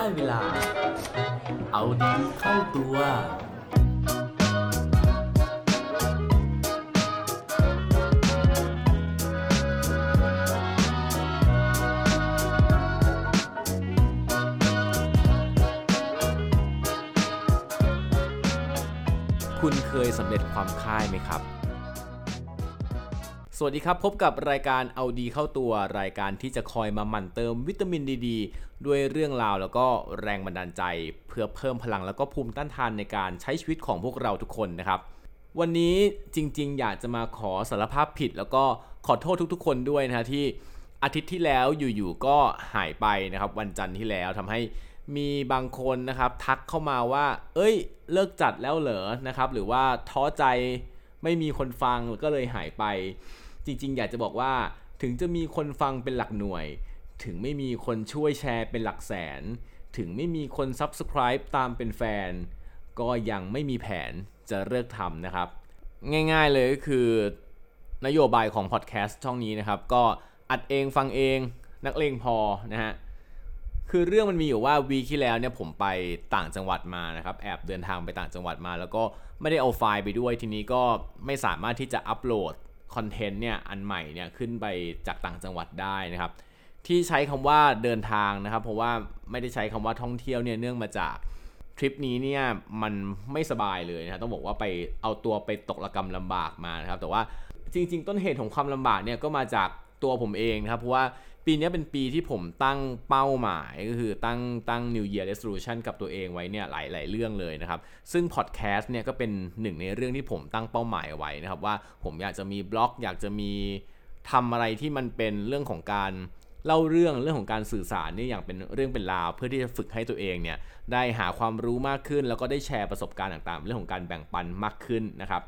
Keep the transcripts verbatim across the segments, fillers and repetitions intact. ได้เวลาเอาดีเข้าตัวคุณเคยสำเร็จความคาดไหมครับสวัสดีครับพบกับรายการเอาดีเข้าตัวรายการที่จะคอยมาหมั่นเติมวิตามินดีดีด้วยเรื่องราวแล้วก็แรงบันดาลใจเพื่อเพิ่มพลังแล้วก็ภูมิต้านทานในการใช้ชีวิตของพวกเราทุกคนนะครับวันนี้จริงๆอยากจะมาขอสารภาพผิดแล้วก็ขอโทษทุกๆคนด้วยนะที่อาทิตย์ที่แล้วอยู่ๆก็หายไปนะครับวันจันทร์ที่แล้วทำให้มีบางคนนะครับทักเข้ามาว่าเอ้ยเลิกจัดแล้วเหรอนะครับหรือว่าท้อใจไม่มีคนฟังก็เลยหายไปจริงๆอยากจะบอกว่าถึงจะมีคนฟังเป็นหลักหน่วยถึงไม่มีคนช่วยแชร์เป็นหลักแสนถึงไม่มีคน Subscribe ตามเป็นแฟนก็ยังไม่มีแผนจะเลิกทำนะครับง่ายๆเลยก็คือนโยบายของพอดแคสต์ช่องนี้นะครับก็อัดเองฟังเองนักเลงพอนะฮะคือเรื่องมันมีอยู่ว่าวีคที่แล้วเนี่ยผมไปต่างจังหวัดมานะครับแอบเดินทางไปต่างจังหวัดมาแล้วก็ไม่ได้เอาไฟล์ไปด้วยทีนี้ก็ไม่สามารถที่จะอัปโหลดคอนเทนต์เนี่ยอันใหม่เนี่ยขึ้นไปจากต่างจังหวัดได้นะครับที่ใช้คำว่าเดินทางนะครับเพราะว่าไม่ได้ใช้คำว่าท่องเที่ยวเนี่ยเนื่องมาจากทริปนี้เนี่ยมันไม่สบายเลยนะต้องบอกว่าไปเอาตัวไปตกระกำลำบากมานะครับแต่ว่าจริงๆต้นเหตุของความลำบากเนี่ยก็มาจากตัวผมเองนะครับเพราะว่าปีนี้เป็นปีที่ผมตั้งเป้าหมายก็คือตั้งตั้ง New Year Resolution กับตัวเองไว้เนี่ยหลายๆเรื่องเลยนะครับซึ่ง Podcast เนี่ยก็เป็นหนึ่งในเรื่องที่ผมตั้งเป้าหมายไว้นะครับว่าผมอยากจะมีบล็อกอยากจะมีทำอะไรที่มันเป็นเรื่องของการเล่าเรื่องเรื่องของการสื่อสารเนี่ยอย่างเป็นเรื่องเป็นราวเพื่อที่จะฝึกให้ตัวเองเนี่ยได้หาความรู้มากขึ้นแล้วก็ได้แชร์ประสบการณ์ต่างๆเรื่องของการแบ่งปันมากขึ้นนะครับ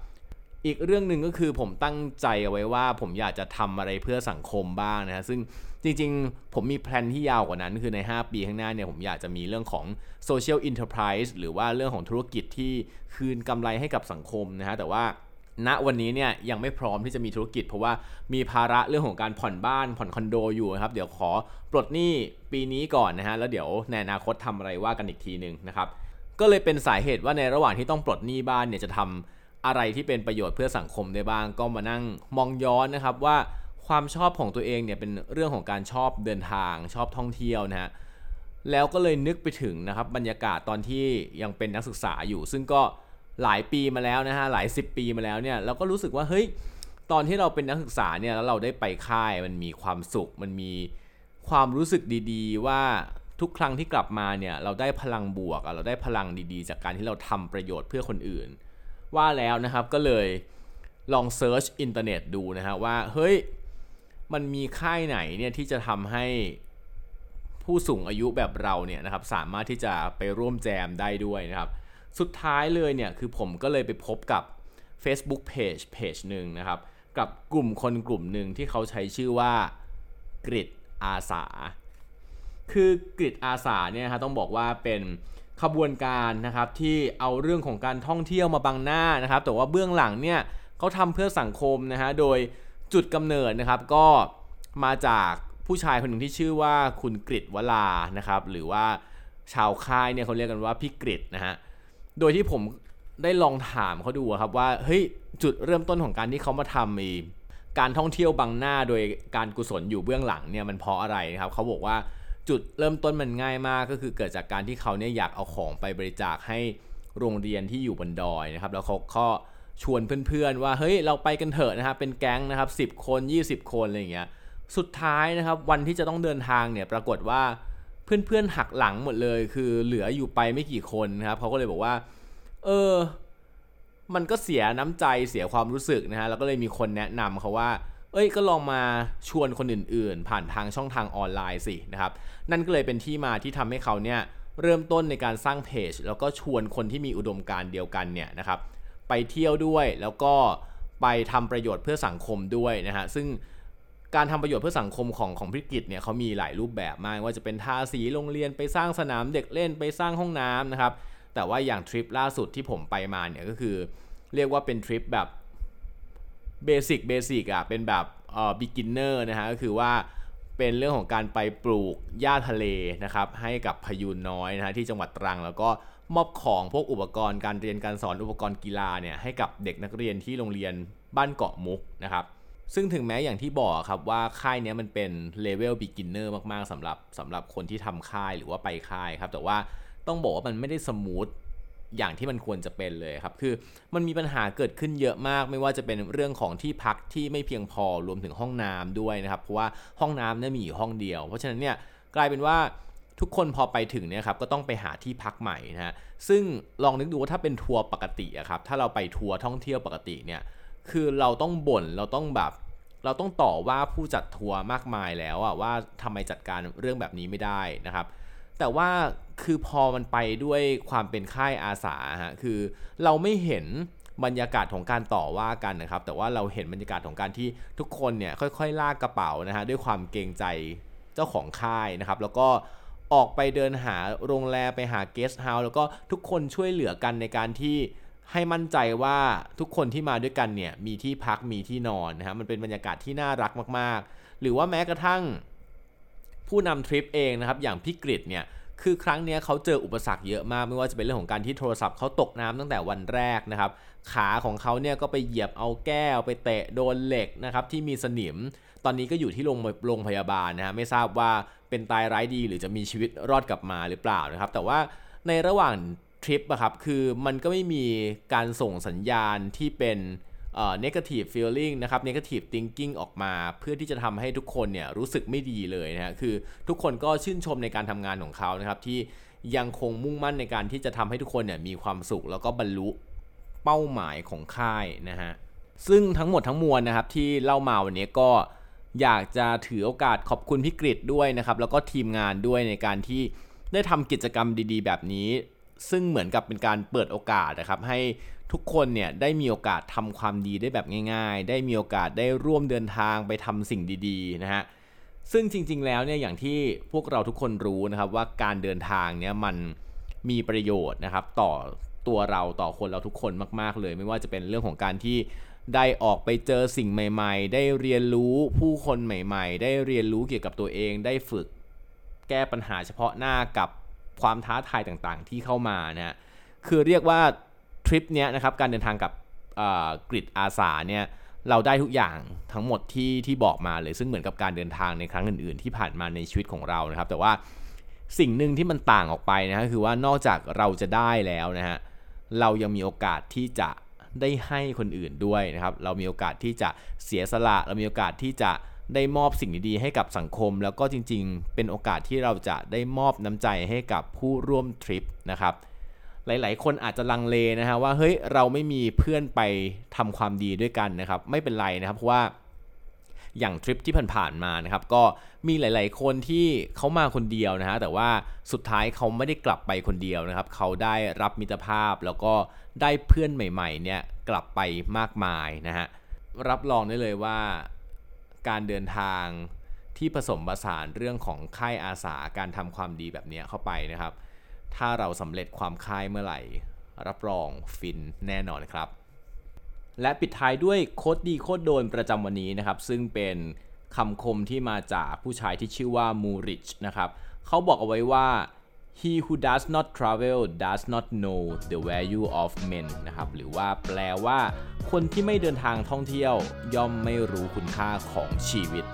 อีกเรื่องนึงก็คือผมตั้งใจเอาไว้ว่าผมอยากจะทำอะไรเพื่อสังคมบ้างนะฮะซึ่งจริงๆผมมีแพลนที่ยาวกว่านั้นคือในห้าปีข้างหน้าเนี่ยผมอยากจะมีเรื่องของ Social Enterprise หรือว่าเรื่องของธุรกิจที่คืนกำไรให้กับสังคมนะฮะแต่ว่าณวันนี้เนี่ยยังไม่พร้อมที่จะมีธุรกิจเพราะว่ามีภาระเรื่องของการผ่อนบ้านผ่อนคอนโดอยู่นะครับเดี๋ยวขอปลดหนี้ปีนี้ก่อนนะฮะแล้วเดี๋ยวในอนาคตทำอะไรว่ากันอีกทีนึงนะครับก็เลยเป็นสาเหตุว่าในระหว่างที่ต้องปลดหนี้บ้านเนี่ยจะทำอะไรที่เป็นประโยชน์เพื่อสังคมได้บ้างก็มานั่งมองย้อนนะครับว่าความชอบของตัวเองเนี่ยเป็นเรื่องของการชอบเดินทางชอบท่องเที่ยวนะฮะแล้วก็เลยนึกไปถึงนะครับบรรยากาศตอนที่ยังเป็นนักศึกษาอยู่ซึ่งก็หลายปีมาแล้วนะฮะหลายสิบปีมาแล้วเนี่ยเราก็รู้สึกว่าเฮ้ยตอนที่เราเป็นนักศึกษาเนี่ยแล้วเราได้ไปค่ายมันมีความสุขมันมีความรู้สึกดีๆว่าทุกครั้งที่กลับมาเนี่ยเราได้พลังบวกเราได้พลังดีๆจากการที่เราทำประโยชน์เพื่อคนอื่นว่าแล้วนะครับก็เลยลองเซิร์ชอินเทอร์เน็ตดูนะฮะว่าเฮ้ยมันมีค่ายไหนเนี่ยที่จะทำให้ผู้สูงอายุแบบเราเนี่ยนะครับสามารถที่จะไปร่วมแจมได้ด้วยนะครับสุดท้ายเลยเนี่ยคือผมก็เลยไปพบกับ Facebook Page เพจนึงนะครับกับกลุ่มคนกลุ่มนึงที่เขาใช้ชื่อว่ากริดอาสาคือกริดอาสาเนี่ยฮะต้องบอกว่าเป็นขบวนการนะครับที่เอาเรื่องของการท่องเที่ยวมาบังหน้านะครับแต่ว่าเบื้องหลังเนี่ยเขาทำเพื่อสังคมนะฮะโดยจุดกำเนิดนะครับก็มาจากผู้ชายคนหนึ่งที่ชื่อว่าคุณกฤตวรานะครับหรือว่าชาวค่ายเนี่ยเขาเรียกกันว่าพี่กฤตนะฮะโดยที่ผมได้ลองถามเขาดูครับว่าเฮ้ยจุดเริ่มต้นของการที่เขามาทำมีการท่องเที่ยวบังหน้าโดยการกุศลอยู่เบื้องหลังเนี่ยมันเพราะอะไรนะครับเขาบอกว่าจุดเริ่มต้นมันง่ายมากก็คือเกิดจากการที่เขาเนี่ยอยากเอาของไปบริจาคให้โรงเรียนที่อยู่บนดอยนะครับแล้วเขาก็ชวนเพื่อนๆว่าเฮ้ยเราไปกันเถอะนะครับเป็นแก๊งนะครับสิบคนยี่สิบคนอะไรอย่างเงี้ยสุดท้ายนะครับวันที่จะต้องเดินทางเนี่ยปรากฏว่าเพื่อนๆหักหลังหมดเลยคือเหลืออยู่ไปไม่กี่คนนะครับเขาก็เลยบอกว่าเออมันก็เสียน้ำใจเสียความรู้สึกนะฮะแล้วก็เลยมีคนแนะนำเขาว่าเอ้ยก็ลองมาชวนคนอื่นๆผ่านทางช่องทางออนไลน์สินะครับนั่นก็เลยเป็นที่มาที่ทำให้เขาเนี่ยเริ่มต้นในการสร้างเพจแล้วก็ชวนคนที่มีอุดมการณ์เดียวกันเนี่ยนะครับไปเที่ยวด้วยแล้วก็ไปทำประโยชน์เพื่อสังคมด้วยนะฮะซึ่งการทำประโยชน์เพื่อสังคมของของพิกิจเนี่ยเขามีหลายรูปแบบมากว่าจะเป็นทาสีโรงเรียนไปสร้างสนามเด็กเล่นไปสร้างห้องน้ำนะครับแต่ว่าอย่างทริปล่าสุดที่ผมไปมาเนี่ยก็คือเรียกว่าเป็นทริปแบบเบสิกเบสิกอ่ะเป็นแบบเอ่อ beginner นะฮะก็คือว่าไป เป็นเรื่องของการไปปลูกหญ้าทะเลนะครับให้กับพยูนน้อยนะฮะที่จังหวัดตรังแล้วก็มอบของพวกอุปกรณ์การเรียนการสอนอุปกรณ์กีฬาเนี่ยให้กับเด็กนักเรียนที่โรงเรียนบ้านเกาะมุกนะครับซึ่งถึงแม้อย่างที่บอกครับว่าค่ายนี้มันเป็นเลเวล beginner มากๆสำหรับสำหรับคนที่ทำค่ายหรือว่าไปค่ายครับแต่ว่าต้องบอกว่ามันไม่ได้สมูทอย่างที่มันควรจะเป็นเลยครับคือมันมีปัญหาเกิดขึ้นเยอะมากไม่ว่าจะเป็นเรื่องของที่พักที่ไม่เพียงพอรวมถึงห้องน้ำด้วยนะครับเพราะว่าห้องน้ำเนี่ยมีอยู่ห้องเดียวเพราะฉะนั้นเนี่ยกลายเป็นว่าทุกคนพอไปถึงเนี่ยครับก็ต้องไปหาที่พักใหม่นะฮะซึ่งลองนึกดูว่าถ้าเป็นทัวร์ปกติอะครับถ้าเราไปทัวร์ท่องเที่ยวปกติเนี่ยคือเราต้องบ่นเราต้องแบบเราต้องต่อว่าผู้จัดทัวร์มากมายแล้วอะว่าทำไมจัดการเรื่องแบบนี้ไม่ได้นะครับแต่ว่าคือพอมันไปด้วยความเป็นค่ายอาสาฮะคือเราไม่เห็นบรรยากาศของการต่อว่ากันนะครับแต่ว่าเราเห็นบรรยากาศของการที่ทุกคนเนี่ยค่อยๆลากกระเป๋านะฮะด้วยความเกรงใจเจ้าของค่ายนะครับแล้วก็ออกไปเดินหาโรงแรมไปหาเกสต์เฮาส์แล้วก็ทุกคนช่วยเหลือกันในการที่ให้มั่นใจว่าทุกคนที่มาด้วยกันเนี่ยมีที่พักมีที่นอนนะฮะมันเป็นบรรยากาศที่น่ารักมากๆหรือว่าแม้กระทั่งผู้นำทริปเองนะครับอย่างพี่กฤษเนี่ยคือครั้งนี้เขาเจออุปสรรคเยอะมากไม่ว่าจะเป็นเรื่องของการที่โทรศัพท์เขาตกน้ำตั้งแต่วันแรกนะครับขาของเขาเนี่ยก็ไปเหยียบเอาแก้วไปเตะโดนเหล็กนะครับที่มีสนิมตอนนี้ก็อยู่ที่โรงพยาบาลนะฮะไม่ทราบว่าเป็นตายร้ายดีหรือจะมีชีวิตรอดกลับมาหรือเปล่านะครับแต่ว่าในระหว่างทริปอะครับคือมันก็ไม่มีการส่งสัญญาณที่เป็นเอ่อ negative feeling นะครับ negative thinking ออกมาเพื่อที่จะทำให้ทุกคนเนี่ยรู้สึกไม่ดีเลยนะฮะคือทุกคนก็ชื่นชมในการทำงานของเขานะครับที่ยังคงมุ่งมั่นในการที่จะทำให้ทุกคนเนี่ยมีความสุขแล้วก็บรรลุเป้าหมายของค่ายนะฮะซึ่งทั้งหมดทั้งมวลนะครับที่เล่ามาวันนี้ก็อยากจะถือโอกาสขอบคุณพี่กฤษด้วยนะครับแล้วก็ทีมงานด้วยในการที่ได้ทำกิจกรรมดีๆแบบนี้ซึ่งเหมือนกับเป็นการเปิดโอกาสนะครับให้ทุกคนเนี่ยได้มีโอกาสทำความดีได้แบบง่ายๆได้มีโอกาสได้ร่วมเดินทางไปทำสิ่งดีๆนะฮะซึ่งจริงๆแล้วเนี่ยอย่างที่พวกเราทุกคนรู้นะครับว่าการเดินทางเนี่ยมันมีประโยชน์นะครับต่อตัวเราต่อคนเราทุกคนมากๆเลยไม่ว่าจะเป็นเรื่องของการที่ได้ออกไปเจอสิ่งใหม่ๆได้เรียนรู้ผู้คนใหม่ๆได้เรียนรู้เกี่ยวกับตัวเองได้ฝึกแก้ปัญหาเฉพาะหน้ากับความท้าทายต่างๆที่เข้ามานะคือเรียกว่าทริปเนี้ยนะครับการเดินทางกับกฤษอาสาเนี่ยเราได้ทุกอย่างทั้งหมดที่ที่บอกมาเลยซึ่งเหมือนกับการเดินทางในครั้งอื่นๆที่ผ่านมาในชีวิตของเรานะครับแต่ว่าสิ่งหนึ่งที่มันต่างออกไปนะฮะคือว่านอกจากเราจะได้แล้วนะฮะเรายังมีโอกาสที่จะได้ให้คนอื่นด้วยนะครับเรามีโอกาสที่จะเสียสละเรามีโอกาสที่จะได้มอบสิ่งดีๆให้กับสังคมแล้วก็จริงๆเป็นโอกาสที่เราจะได้มอบน้ำใจให้กับผู้ร่วมทริปนะครับหลายๆคนอาจจะลังเลนะฮะว่าเฮ้ยเราไม่มีเพื่อนไปทำความดีด้วยกันนะครับไม่เป็นไรนะครับเพราะว่าอย่างทริปที่ผ่านๆมานะครับก็มีหลายๆคนที่เขามาคนเดียวนะฮะแต่ว่าสุดท้ายเขาไม่ได้กลับไปคนเดียวนะครับเขาได้รับมิตรภาพแล้วก็ได้เพื่อนใหม่ๆเนี่ยกลับไปมากมายนะฮะรับรองได้เลยว่าการเดินทางที่ผสมผสานเรื่องของค่ายอาสาการทำความดีแบบนี้เข้าไปนะครับถ้าเราสำเร็จความค่ายเมื่อไหร่รับรองฟินแน่นอนครับและปิดท้ายด้วยโคตรดีโคตรโดนประจำวันนี้นะครับซึ่งเป็นคำคมที่มาจากผู้ชายที่ชื่อว่ามูริชนะครับเขาบอกเอาไว้ว่า he who does not travel does not know the value of men นะครับหรือว่าแปลว่าคนที่ไม่เดินทางท่องเที่ยวย่อมไม่รู้คุณค่าของชีวิต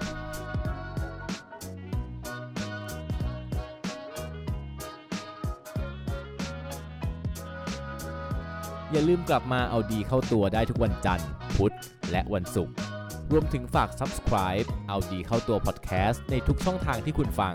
อย่าลืมกลับมาเอาดีเข้าตัวได้ทุกวันจันทร์พุธและวันศุกร์รวมถึงฝาก Subscribe เอาดีเข้าตัว Podcast ในทุกช่องทางที่คุณฟัง